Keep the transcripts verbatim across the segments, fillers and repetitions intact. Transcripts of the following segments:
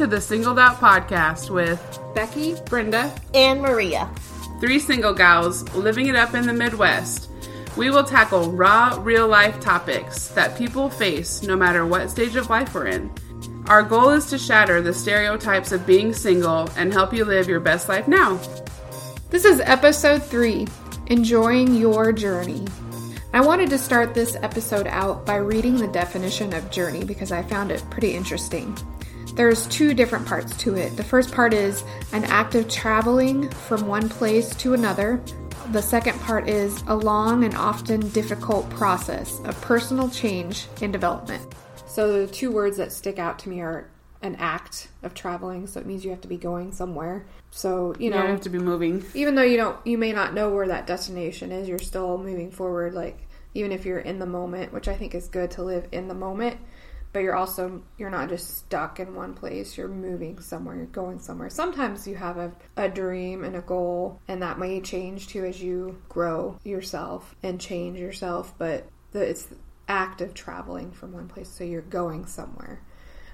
to the Singled Out podcast with Becky, Brenda, and Maria. Three single gals living it up in the Midwest. We will tackle raw, real-life topics that people face no matter what stage of life we're in. Our goal is to shatter the stereotypes of being single and help you live your best life now. This is episode three, Enjoying Your Journey. I wanted to start this episode out by reading the definition of journey because I found it pretty interesting. There's two different parts to it. The first part is an act of traveling from one place to another. The second part is a long and often difficult process of personal change and development. So the two words that stick out to me are an act of traveling, so it means you have to be going somewhere. So, you know, you have to be moving. Even though you don't, you may not know where that destination is, you're still moving forward, like, even if you're in the moment, which I think is good to live in the moment, but you're also, you're not just stuck in one place, you're moving somewhere, you're going somewhere. Sometimes you have a, a dream and a goal, and that may change too as you grow yourself and change yourself, but the, it's the act of traveling from one place, so you're going somewhere.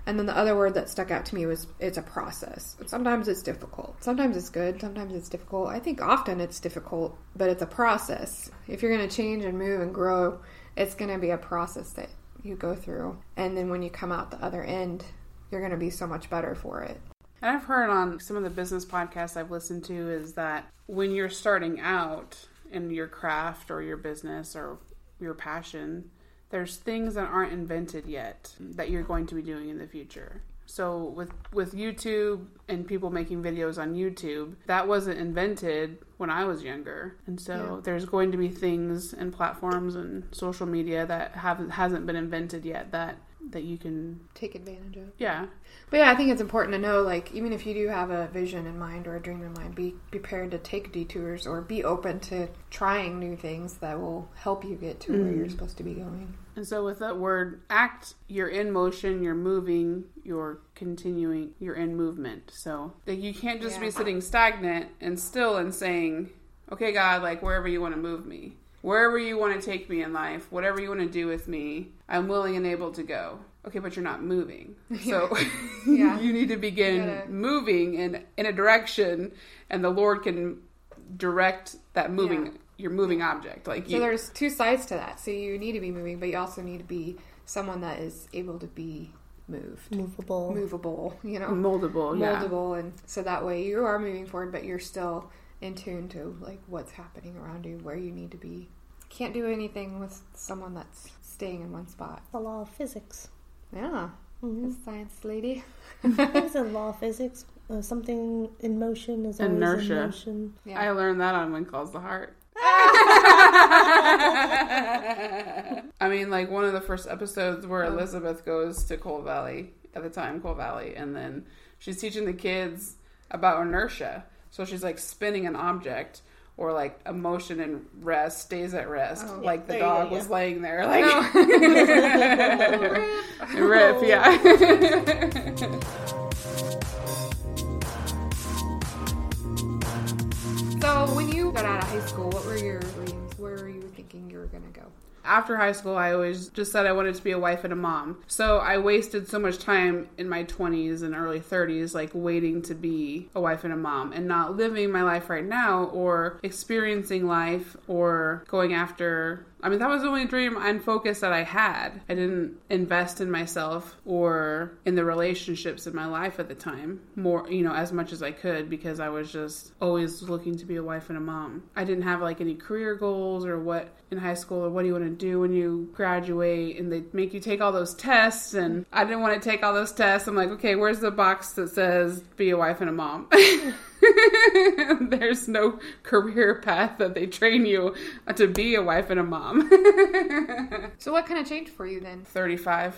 And then the other word that stuck out to me was, it's a process. Sometimes it's difficult. Sometimes it's good. Sometimes it's difficult. I think often it's difficult, but it's a process. If you're going to change and move and grow, it's going to be a process that you go through. And then when you come out the other end, you're going to be so much better for it. And I've heard on some of the business podcasts I've listened to is that when you're starting out in your craft or your business or your passion, there's things that aren't invented yet that you're going to be doing in the future. So with, with YouTube and people making videos on YouTube, that wasn't invented when I was younger. And so yeah. There's going to be things and platforms and social media that haven't hasn't been invented yet that, that you can take advantage of. Yeah. But yeah, I think it's important to know, like, even if you do have a vision in mind or a dream in mind, be prepared to take detours or be open to trying new things that will help you get to mm. where you're supposed to be going. And so with that word act, you're in motion, you're moving, you're continuing, you're in movement. So like, you can't just yeah. be sitting stagnant and still and saying, okay, God, like, wherever you want to move me, wherever you want to take me in life, whatever you want to do with me, I'm willing and able to go. Okay, but you're not moving. So yeah. you need to begin gotta... moving in, in a direction, and the Lord can direct that moving yeah. your moving object. Like, so you, there's two sides to that. So you need to be moving, but you also need to be someone that is able to be moved. Movable. Movable, you know. Moldable, yeah. Moldable, and so that way you are moving forward, but you're still in tune to, like, what's happening around you, where you need to be. Can't do anything with someone that's staying in one spot. The law of physics. Yeah. Mm-hmm. Science lady. There's a law of physics. Uh, something in motion is always Inertia. in motion. Yeah. I learned that on When Calls the Heart. I mean, like, one of the first episodes where oh. Elizabeth goes to Coal Valley, at the time Coal Valley, and then she's teaching the kids about inertia. So she's, like, spinning an object, or, like, a motion and rest stays at rest. Oh, like, yeah, the dog was yeah. laying there. Like, no. Rip, yeah. So when you got out of high school, what were your dreams? Where were you thinking you were going to go? After high school, I always just said I wanted to be a wife and a mom. So I wasted so much time in my twenties and early thirties, like, waiting to be a wife and a mom and not living my life right now or experiencing life or going after... I mean, that was the only dream and focus that I had. I didn't invest in myself or in the relationships in my life at the time, more, you know, as much as I could, because I was just always looking to be a wife and a mom. I didn't have, like, any career goals or what in high school or what do you want to do when you graduate, and they make you take all those tests, and I didn't want to take all those tests. I'm like, okay, where's the box that says be a wife and a mom? There's no career path that they train you to be a wife and a mom. So what kind of changed for you then? thirty-five.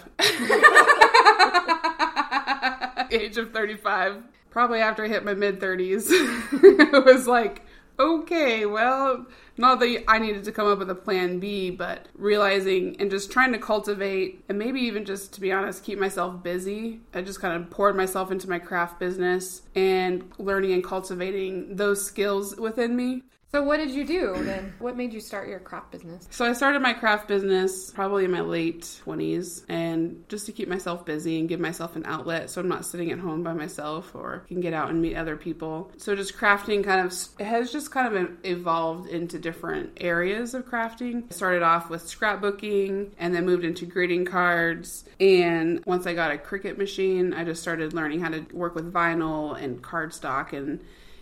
Age of thirty-five. Probably after I hit my mid-thirties. It was like, okay, well, not that I needed to come up with a plan B, but realizing and just trying to cultivate and maybe even just, to be honest, keep myself busy. I just kind of poured myself into my craft business and learning and cultivating those skills within me. So what did you do then? What made you start your craft business? So I started my craft business probably in my late twenties, and just to keep myself busy and give myself an outlet so I'm not sitting at home by myself or can get out and meet other people. So just crafting kind of it has just kind of evolved into different areas of crafting. I started off with scrapbooking and then moved into greeting cards. And once I got a Cricut machine, I just started learning how to work with vinyl and cardstock, and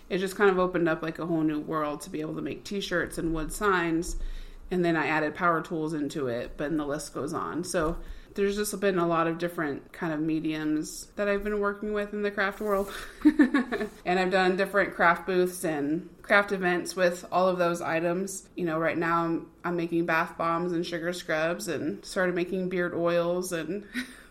it just kind of opened up like a whole new world to be able to make t-shirts and wood signs. And then I added power tools into it, but then the list goes on. So there's just been a lot of different kind of mediums that I've been working with in the craft world. And I've done different craft booths and craft events with all of those items. You know, right now I'm, I'm making bath bombs and sugar scrubs, and started making beard oils and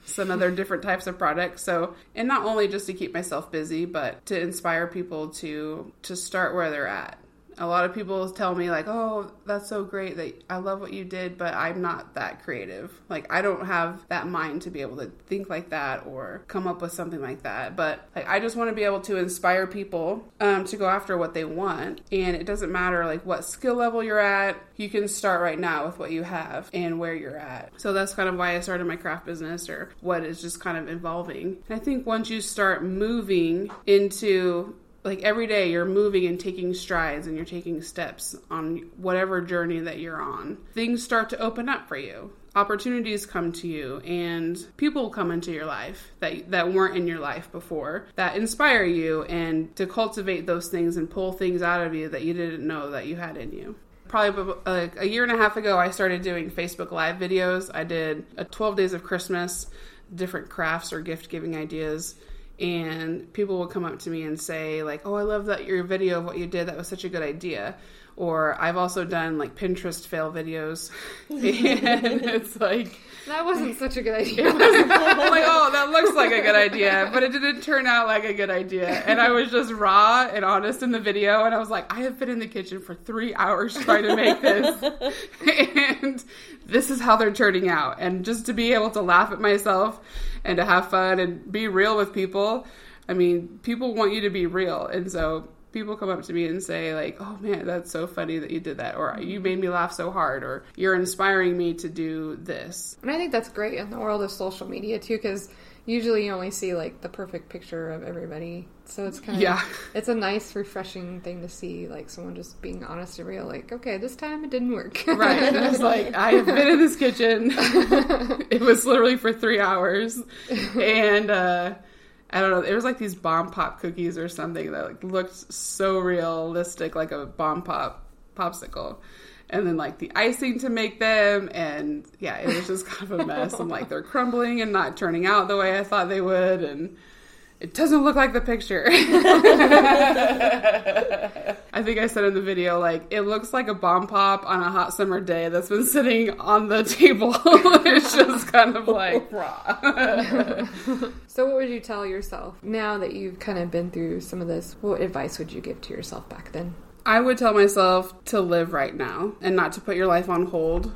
some other different types of products. So, and not only just to keep myself busy, but to inspire people to to start where they're at. A lot of people tell me like, oh, that's so great that I love what you did, but I'm not that creative. Like, I don't have that mind to be able to think like that or come up with something like that. But like, I just want to be able to inspire people um, to go after what they want. And it doesn't matter like what skill level you're at. You can start right now with what you have and where you're at. So that's kind of why I started my craft business, or what is just kind of evolving. And I think once you start moving into... like every day you're moving and taking strides and you're taking steps on whatever journey that you're on, things start to open up for you. Opportunities come to you, and people come into your life that that weren't in your life before, that inspire you and to cultivate those things and pull things out of you that you didn't know that you had in you. Probably like a year and a half ago, I started doing Facebook Live videos. I did a twelve Days of Christmas, different crafts or gift giving ideas. And people will come up to me and say like, oh, I love that your video of what you did. That was such a good idea. Or I've also done like Pinterest fail videos. And it's like... that wasn't such a good idea. I'm like, oh, that looks like a good idea. But it didn't turn out like a good idea. And I was just raw and honest in the video. And I was like, I have been in the kitchen for three hours trying to make this. And this is how they're turning out. And just to be able to laugh at myself and to have fun and be real with people. I mean, people want you to be real. And so... people come up to me and say like, oh man, that's so funny that you did that, or you made me laugh so hard, or you're inspiring me to do this. And I think that's great in the world of social media too, because usually you only see like the perfect picture of everybody. So it's kind of, yeah. It's a nice, refreshing thing to see, like someone just being honest and real, like, okay, this time it didn't work. Right. And I was like, I have been in this kitchen. It was literally for three hours. And, uh, I don't know, it was like these bomb pop cookies or something that like looked so realistic, like a bomb pop popsicle. And then like the icing to make them, and yeah, it was just kind of a mess. I'm like, they're crumbling and not turning out the way I thought they would, and it doesn't look like the picture. I think I said in the video, like, it looks like a bomb pop on a hot summer day that's been sitting on the table. It's just kind of like, raw. So what would you tell yourself now that you've kind of been through some of this? What advice would you give to yourself back then? I would tell myself to live right now and not to put your life on hold.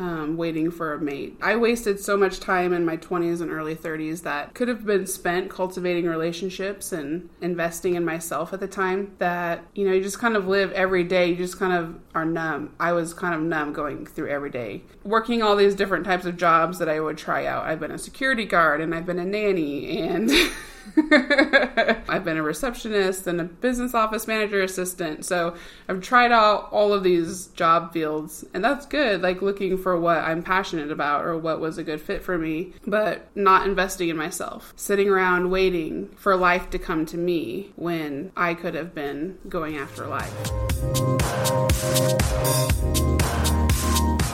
Um, waiting for a mate. I wasted so much time in my twenties and early thirties that could have been spent cultivating relationships and investing in myself at the time, that, you know, you just kind of live every day. You just kind of are numb. I was kind of numb going through every day. Working all these different types of jobs that I would try out. I've been a security guard, and I've been a nanny, and... I've been a receptionist and a business office manager assistant. So I've tried out all of these job fields, and that's good. Like looking for what I'm passionate about or what was a good fit for me, but not investing in myself, sitting around waiting for life to come to me when I could have been going after life.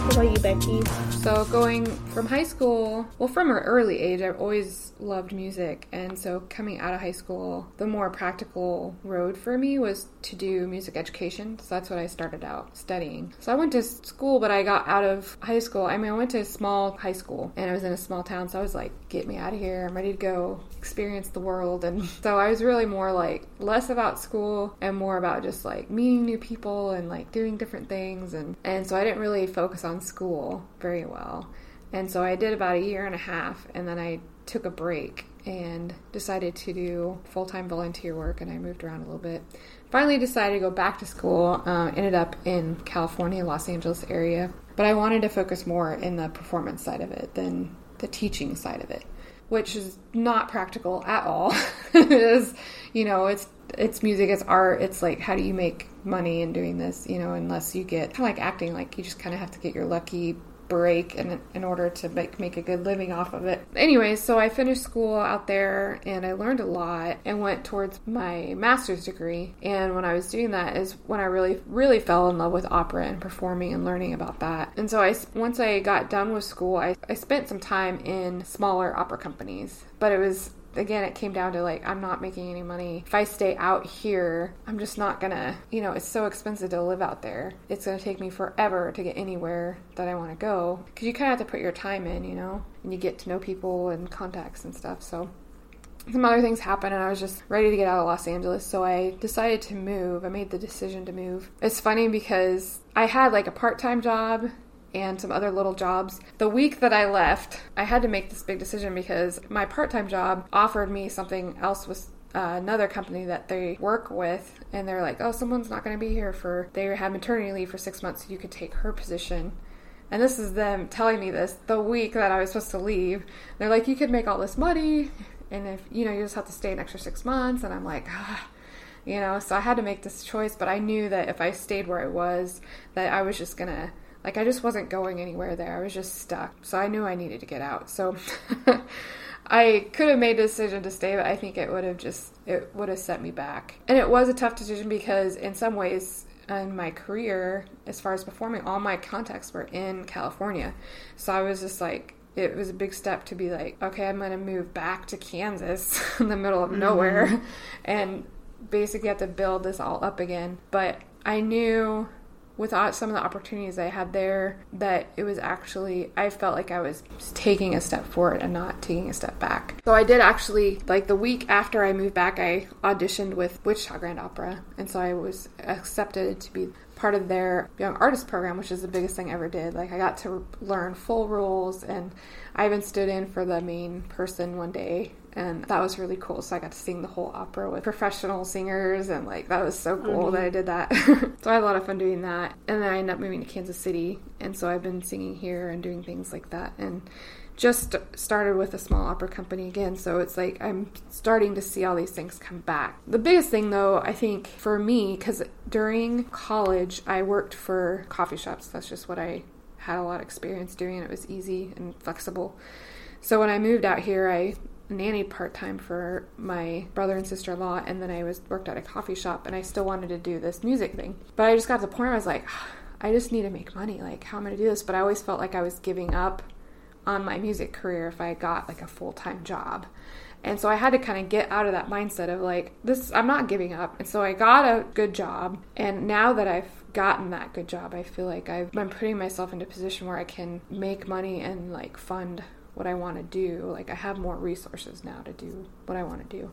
What about you, Becky? So going from high school, well, from an early age, I've always loved music. And so coming out of high school, the more practical road for me was to do music education. So that's what I started out studying. So I went to school, but I got out of high school. I mean, I went to a small high school, and I was in a small town. So I was like, get me out of here. I'm ready to go experience the world. And so I was really more like less about school and more about just like meeting new people and like doing different things. And, and so I didn't really focus on school very well. And so I did about a year and a half, and then I took a break and decided to do full-time volunteer work, and I moved around a little bit. Finally decided to go back to school, uh, ended up in California, Los Angeles area, but I wanted to focus more in the performance side of it than the teaching side of it, which is not practical at all. It is, you know, it's it's music, it's art, it's like, how do you make money in doing this, you know, unless you get, kind of like acting, like you just kind of have to get your lucky break in, in order to make, make a good living off of it. Anyway, so I finished school out there and I learned a lot and went towards my master's degree. And when I was doing that is when I really, really fell in love with opera and performing and learning about that. And so I, once I got done with school, I, I spent some time in smaller opera companies, but it was, again, it came down to like, I'm not making any money. If I stay out here, I'm just not gonna, you know, it's so expensive to live out there. It's gonna take me forever to get anywhere that I want to go, because you kind of have to put your time in, you know, and you get to know people and contacts and stuff. So some other things happened and I was just ready to get out of Los Angeles. So I decided to move. I made the decision to move. It's funny because I had like a part-time job and some other little jobs. The week that I left, I had to make this big decision because my part-time job offered me something else with uh, another company that they work with, and they're like, oh, someone's not going to be here for, they had maternity leave for six months, so you could take her position. And this is them telling me this the week that I was supposed to leave. They're like, you could make all this money, and if, you know, you just have to stay an extra six months, and I'm like, ah. You know, so I had to make this choice, but I knew that if I stayed where I was, that I was just going to, like, I just wasn't going anywhere there. I was just stuck. So I knew I needed to get out. So I could have made a decision to stay, but I think it would have just, it would have set me back. And it was a tough decision because in some ways in my career, as far as performing, all my contacts were in California. So I was just like, it was a big step to be like, okay, I'm going to move back to Kansas in the middle of nowhere mm-hmm. and basically have to build this all up again. But I knew, with some of the opportunities I had there, that it was actually, I felt like I was taking a step forward and not taking a step back. So I did actually, like the week after I moved back, I auditioned with Wichita Grand Opera. And so I was accepted to be part of their young artist program, which is the biggest thing I ever did. Like I got to learn full rules, and I even stood in for the main person one day. And that was really cool. So I got to sing the whole opera with professional singers. And, like, that was so cool mm-hmm. that I did that. So I had a lot of fun doing that. And then I ended up moving to Kansas City. And so I've been singing here and doing things like that. And just started with a small opera company again. So it's like I'm starting to see all these things come back. The biggest thing, though, I think for me, because during college, I worked for coffee shops. That's just what I had a lot of experience doing. It was easy and flexible. So when I moved out here, I nanny part-time for my brother and sister-in-law, and then I was worked at a coffee shop, and I still wanted to do this music thing. But I just got to the point where I was like, I just need to make money. Like, how am I going to do this? But I always felt like I was giving up on my music career if I got, like, a full-time job. And so I had to kind of get out of that mindset of, like, this, I'm not giving up. And so I got a good job, and now that I've gotten that good job, I feel like I've been putting myself into a position where I can make money and, like, fund what I want to do. Like, I have more resources now to do what I want to do.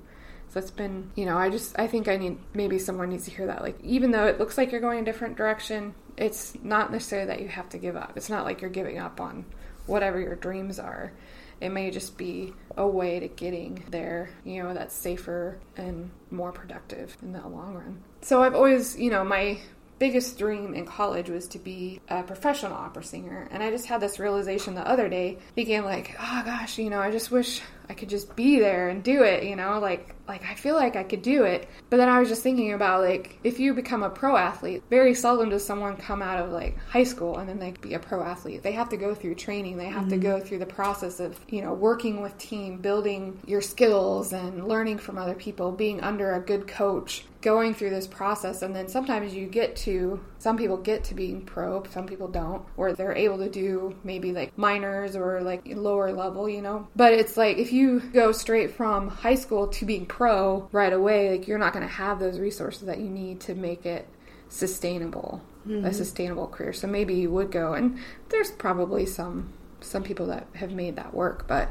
So it's been, you know, I just, I think I need, maybe someone needs to hear that. Like, even though it looks like you're going a different direction, it's not necessarily that you have to give up. It's not like you're giving up on whatever your dreams are. It may just be a way to getting there, you know, that's safer and more productive in the long run. So I've always, you know, my biggest dream in college was to be a professional opera singer, and I just had this realization the other day, thinking like, oh gosh, you know, I just wish I could just be there and do it, you know, like like I feel like I could do it. But then I was just thinking about, like, if you become a pro athlete, very seldom does someone come out of, like, high school and then they be a pro athlete. They have to go through training, they have mm-hmm. to go through the process of, you know, working with team, building your skills and learning from other people, being under a good coach, going through this process. And then sometimes you get to, some people get to being pro, some people don't, or they're able to do maybe like minors or like lower level, you know. But it's like, if you go straight from high school to being pro right away, like, you're not going to have those resources that you need to make it sustainable, mm-hmm. a sustainable career. So maybe you would go, and there's probably some some people that have made that work, but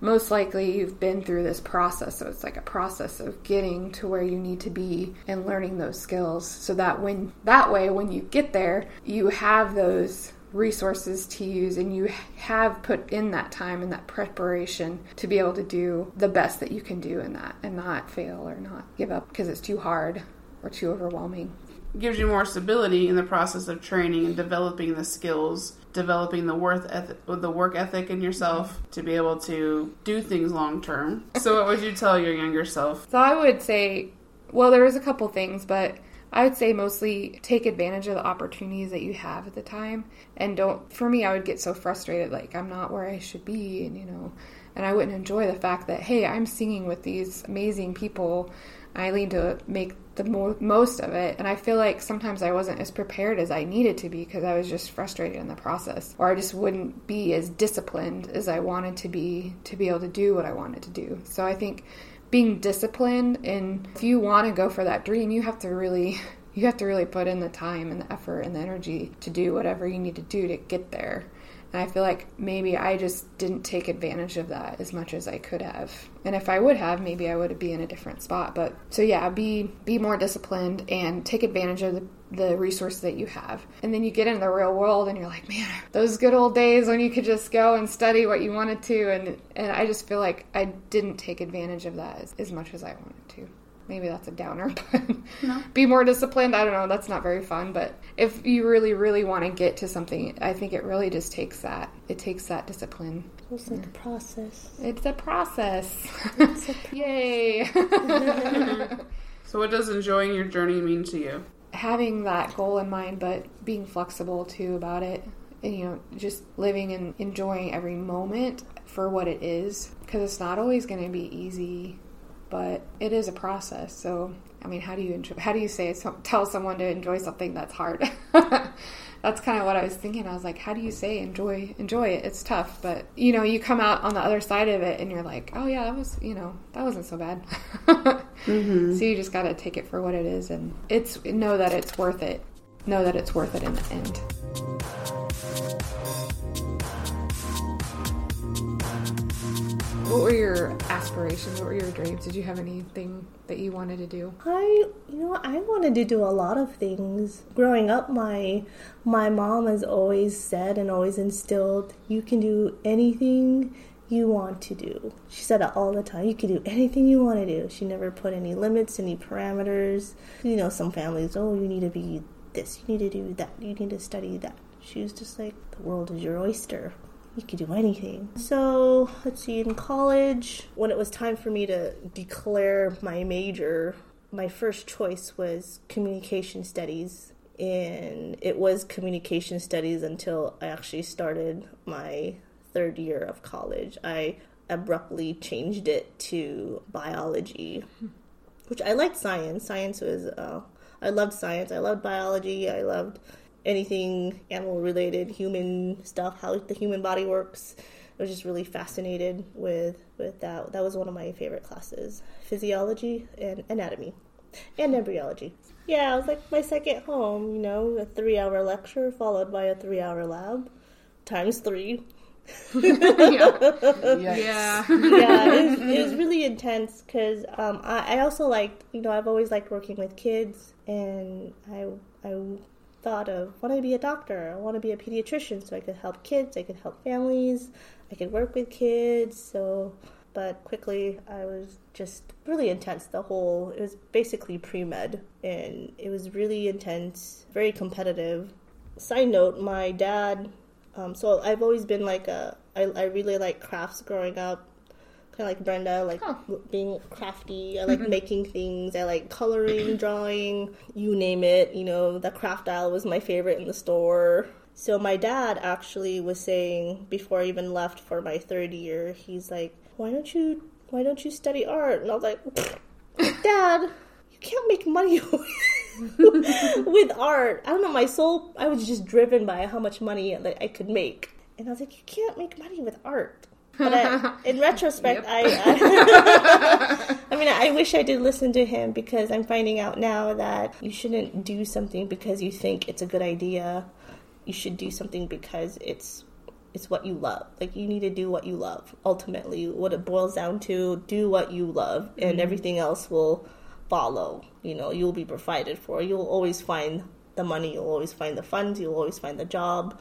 most likely you've been through this process. So it's like a process of getting to where you need to be and learning those skills, so that when that way when you get there, you have those resources to use, and you have put in that time and that preparation to be able to do the best that you can do in that and not fail or not give up because it's too hard or too overwhelming. It gives you more stability in the process of training and developing the skills, developing the worth ethic, the work ethic in yourself to be able to do things long term. So what would you tell your younger self? So I would say, well, there was a couple things, but I would say mostly take advantage of the opportunities that you have at the time. And don't, for me, I would get so frustrated, like, I'm not where I should be, and, you know, and I wouldn't enjoy the fact that, hey, I'm singing with these amazing people. I need to make the mo- most of it. And I feel like sometimes I wasn't as prepared as I needed to be because I was just frustrated in the process. Or I just wouldn't be as disciplined as I wanted to be to be able to do what I wanted to do. So I think being disciplined, and if you want to go for that dream, you have to really you have to really put in the time and the effort and the energy to do whatever you need to do to get there. And I feel like maybe I just didn't take advantage of that as much as I could have. And if I would have, maybe I would be in a different spot. But so yeah, be be more disciplined and take advantage of the, the resources that you have. And then you get into the real world and you're like, man, those good old days when you could just go and study what you wanted to. And, and I just feel like I didn't take advantage of that as, as much as I wanted to. Maybe that's a downer, but no. Be more disciplined. I don't know. That's not very fun. But if you really, really want to get to something, I think it really just takes that. It takes that discipline. It's like yeah. a process. It's a process. It's a process. Yay. So what does enjoying your journey mean to you? Having that goal in mind, but being flexible, too, about it. And, you know, just living and enjoying every moment for what it is. Because it's not always going to be easy. But it is a process. So, I mean, how do you enjoy, how do you say tell someone to enjoy something that's hard? That's kind of what I was thinking. I was like, how do you say enjoy enjoy it? It's tough, but you know, you come out on the other side of it, and you're like, oh yeah, that was you know that wasn't so bad. mm-hmm. So you just gotta take it for what it is, and it's know that it's worth it. Know that it's worth it in the end. What were your aspirations? What were your dreams? Did you have anything that you wanted to do? I, you know, I wanted to do a lot of things. Growing up, my my mom has always said and always instilled, you can do anything you want to do. She said it all the time. You can do anything you want to do. She never put any limits, any parameters. You know, some families, oh, you need to be this, you need to do that, you need to study that. She was just like, the world is your oyster. You could do anything. So, let's see, in college, when it was time for me to declare my major, my first choice was communication studies. And it was communication studies until I actually started my third year of college. I abruptly changed it to biology, which I liked science. Science was, uh, I loved science. I loved biology. I loved anything animal-related, human stuff, how the human body works. I was just really fascinated with, with that. That was one of my favorite classes, physiology and anatomy and embryology. Yeah, it was like my second home, you know, a three-hour lecture followed by a three-hour lab times three. yeah, yeah, yeah. It was, it was really intense because um, I, I also liked, you know, I've always liked working with kids, and I, I. thought of, I want to be a doctor, I want to be a pediatrician so I could help kids, I could help families, I could work with kids, so, but quickly I was just really intense the whole, it was basically pre-med, and it was really intense, very competitive. Side note, my dad, um, so I've always been like a, I, I really like crafts growing up, kind of like Brenda, like huh. being crafty. I like mm-hmm. making things. I like coloring, drawing, you name it. You know, the craft aisle was my favorite in the store. So my dad actually was saying before I even left for my third year, he's like, "Why don't you, why don't you study art?" And I was like, "Dad, you can't make money with art." I don't know. My soul, I was just driven by how much money that I could make, and I was like, "You can't make money with art." But I, in retrospect, yep. I, I, I mean, I wish I did listen to him because I'm finding out now that you shouldn't do something because you think it's a good idea. You should do something because it's it's what you love. Like, you need to do what you love. Ultimately, what it boils down to, do what you love, and mm-hmm. everything else will follow. You know, you'll be provided for. You'll always find the money. You'll always find the funds. You'll always find the job.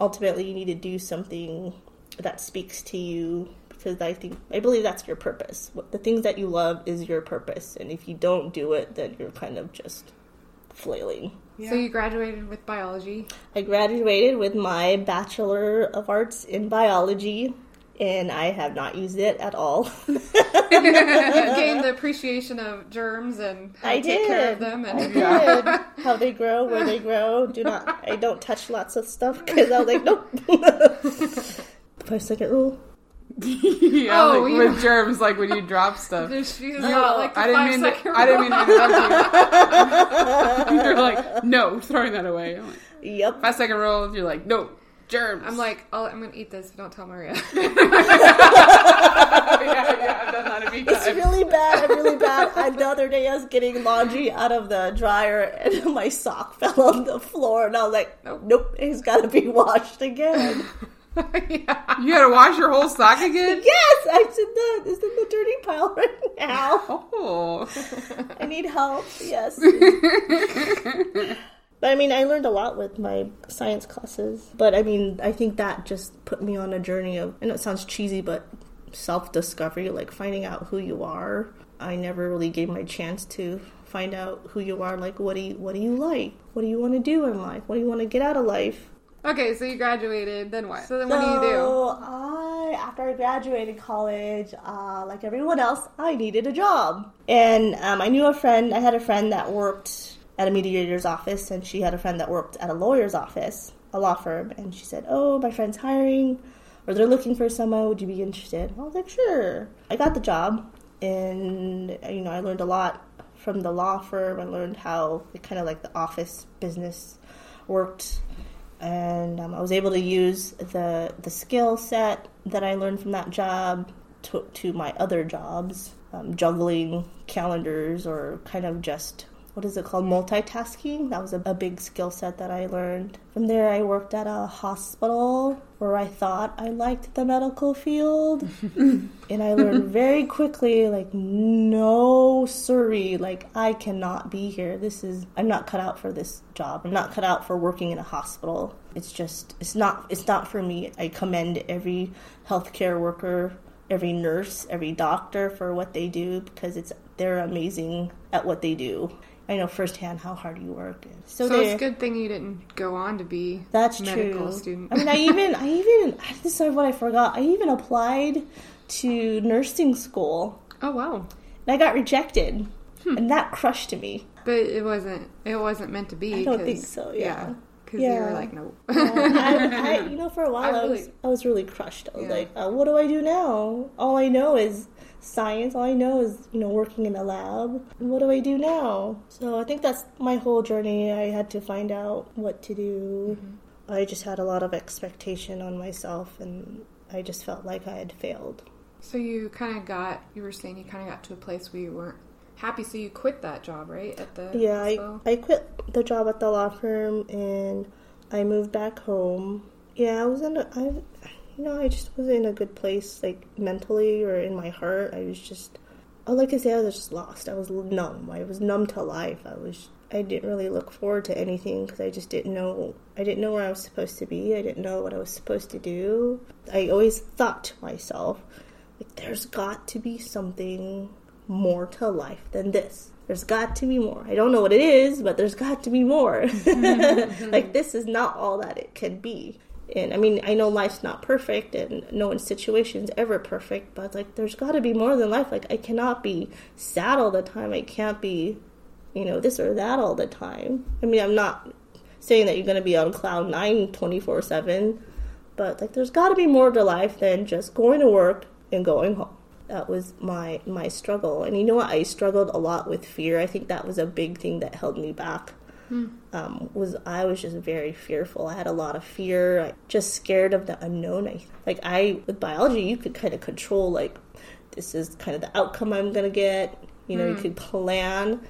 ultimately you need to do something that speaks to you, because I think, I believe that's your purpose. The things that you love is your purpose, and if you don't do it, then you're kind of just flailing. Yeah. So you graduated with biology? I graduated with my Bachelor of Arts in Biology, and I have not used it at all. Gained the appreciation of germs and how I to did. take care of them. And I yeah. did. How they grow, where they grow. Do not. I don't touch lots of stuff because I was like, nope. Five-second rule. Yeah, oh, like with know. germs, like when you drop stuff. She's you, got like the I didn't mean. To, I didn't mean to interrupt you. You're like, no, throwing that away. I'm like, yep. Five-second rule. You're like, no. Germs. I'm like, I'll, I'm going to eat this, but don't tell Maria. yeah, yeah, I've done that a few times. It's really bad, really bad. And the other day I was getting laundry out of the dryer and my sock fell on the floor. And I was like, nope, nope, it's got to be washed again. yeah. You had to wash your whole sock again? Yes, I said that. It's in the dirty pile right now. Oh. I need help, yes. But, I mean, I learned a lot with my science classes. But, I mean, I think that just put me on a journey of, I know it sounds cheesy, but self-discovery, like finding out who you are. I never really gave my chance to find out who you are. Like, what do you, what do you like? What do you want to do in life? What do you want to get out of life? Okay, so you graduated. Then what? So then what so, do you do? So, I, after I graduated college, uh, like everyone else, I needed a job. And um, I knew a friend, I had a friend that worked at a mediator's office, and she had a friend that worked at a lawyer's office, a law firm, and she said, oh, my friend's hiring, or they're looking for someone, would you be interested? I was like, sure. I got the job, and, you know, I learned a lot from the law firm. I learned how it kind of like the office business worked, and um, I was able to use the, the skill set that I learned from that job to, to my other jobs, um, juggling calendars or kind of just... what is it called, multitasking. That was a, a big skill set that I learned. From there, I worked at a hospital where I thought I liked the medical field. And I learned very quickly, like, no, sorry, like, I cannot be here. This is, I'm not cut out for this job. I'm not cut out for working in a hospital. It's just, it's not, it's not for me. I commend every healthcare worker, every nurse, every doctor for what they do, because it's, they're amazing at what they do. I know firsthand how hard you worked. So, so it's a good thing you didn't go on to be that's medical true. student. I mean, I even, I even, this is what I forgot. I even applied to nursing school. Oh, wow. And I got rejected. Hmm. And that crushed me. But it wasn't, it wasn't meant to be. I don't think so, yeah. Because yeah. yeah. you were like, no. yeah. I, I, you know, for a while I, I, really, was, I was really crushed. I was yeah. like, uh, what do I do now? All I know is... science. All I know is, you know, working in a lab. What do I do now? So I think that's my whole journey. I had to find out what to do. Mm-hmm. I just had a lot of expectation on myself, and I just felt like I had failed. So you kind of got, you were saying you kind of got to a place where you weren't happy, so you quit that job, right? At the Yeah, I, I quit the job at the law firm, and I moved back home. Yeah, I was in a... I, You know, I just wasn't in a good place, like, mentally or in my heart. I was just, oh, like I say, I was just lost. I was numb. I was numb to life. I was, I didn't really look forward to anything because I just didn't know, I didn't know where I was supposed to be. I didn't know what I was supposed to do. I always thought to myself, like, there's got to be something more to life than this. There's got to be more. I don't know what it is, but there's got to be more. Like, this is not all that it can be. And, I mean, I know life's not perfect, and no one's situation's ever perfect, but, like, there's got to be more than life. Like, I cannot be sad all the time. I can't be, you know, this or that all the time. I mean, I'm not saying that you're going to be on cloud nine twenty-four seven, but, like, there's got to be more to life than just going to work and going home. That was my, my struggle. And you know what? I struggled a lot with fear. I think that was a big thing that held me back. Hmm. Um, was I was just very fearful. I had a lot of fear. I just scared of the unknown. I, like I with biology, you could kind of control, like, this is kind of the outcome I'm gonna get. You know, hmm. you could plan.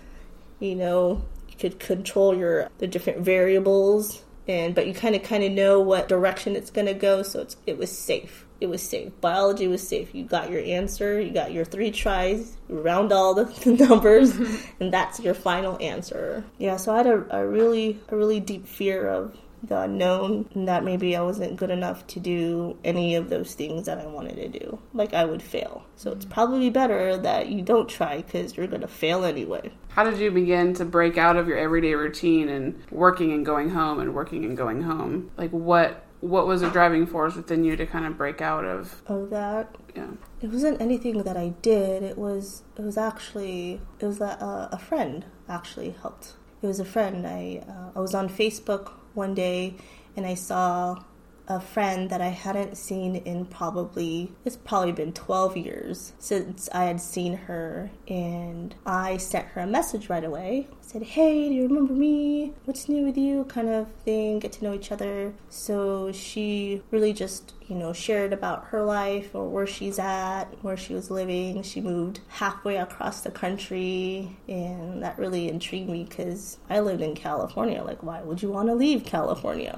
You know, you could control your the different variables, and but you kind of kind of know what direction it's gonna go. So it's it was safe. It was safe. Biology was safe. You got your answer. You got your three tries. You round all the, the numbers, and that's your final answer. Yeah. So I had a, a really, a really deep fear of the unknown, that maybe I wasn't good enough to do any of those things that I wanted to do. Like, I would fail. So it's probably better that you don't try, because you're going to fail anyway. How did you begin to break out of your everyday routine and working and going home and working and going home? Like, what what was a driving force within you to kind of break out of? Of that? Yeah. It wasn't anything that I did. It was, it was actually, it was that uh, a friend actually helped. It was a friend. I uh, I was on Facebook one day, and I saw a friend that I hadn't seen in probably, it's probably been twelve years since I had seen her, and I sent her a message right away. I said, hey, do you remember me? What's new with you? Kind of thing, get to know each other. So she really just, you know, shared about her life or where she's at, where she was living. She moved halfway across the country, and that really intrigued me because I lived in California. Like, why would you want to leave California?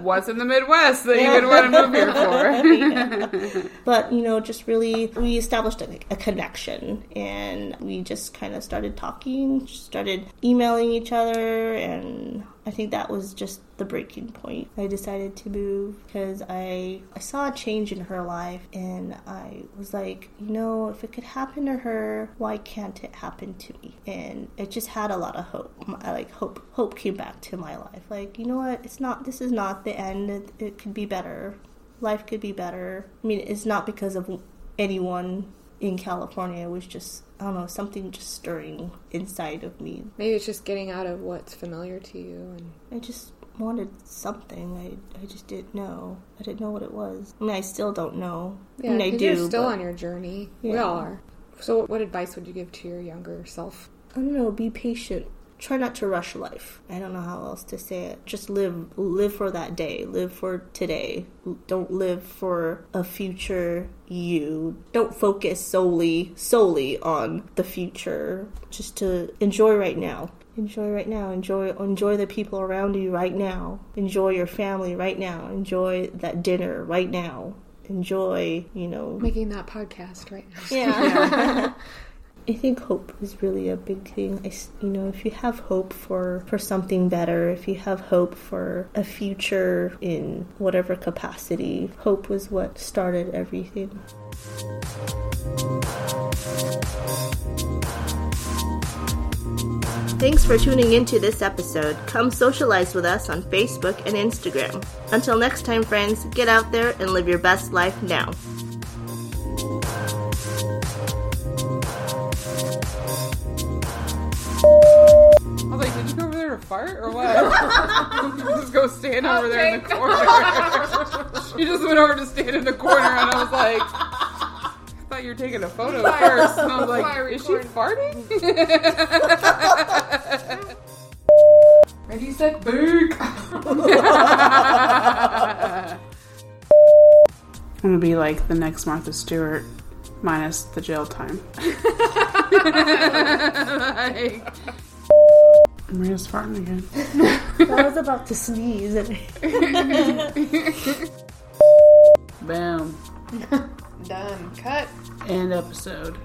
What's in the Midwest that you would want to move here for? Yeah. But, you know, just really, we established a, a connection, and we just kind of started talking, started emailing each other, and I think that was just the breaking point. I decided to move because I, I saw a change in her life, and I was like, you know, if it could happen to her, why can't it happen to me? And it just had a lot of hope. I like hope hope came back to my life. Like, you know what? It's not, this is not the end. It, it could be better. Life could be better. I mean, it's not because of anyone in California. It was just, I don't know, something just stirring inside of me. Maybe it's just getting out of what's familiar to you. And I just wanted something. I I just didn't know. I didn't know what it was. I mean, I still don't know. Yeah, I mean, I do, you're still but, on your journey. Yeah. We all are. So what advice would you give to your younger self? I don't know, be patient. Try not to rush life. I don't know how else to say it. Just live, live for that day. Live for today. Don't live for a future you. Don't focus solely, solely on the future. Just to enjoy right now. Enjoy right now. Enjoy, enjoy the people around you right now. Enjoy your family right now. Enjoy that dinner right now. Enjoy, you know, making that podcast right now. Yeah. I think hope is really a big thing. I, you know, if you have hope for, for something better, if you have hope for a future in whatever capacity, hope was what started everything. Thanks for tuning into this episode. Come socialize with us on Facebook and Instagram. Until next time, friends, get out there and live your best life now. I was like, did you go over there to fart or what? You just go stand over there in the corner. You just went over to stand in the corner, and I was like, I thought you were taking a photo first. And I was like, is she farting? And he said, book. I'm going to be like the next Martha Stewart. Minus the jail time. Like, Maria's farting again. I was about to sneeze. Boom. Done. Cut. End episode.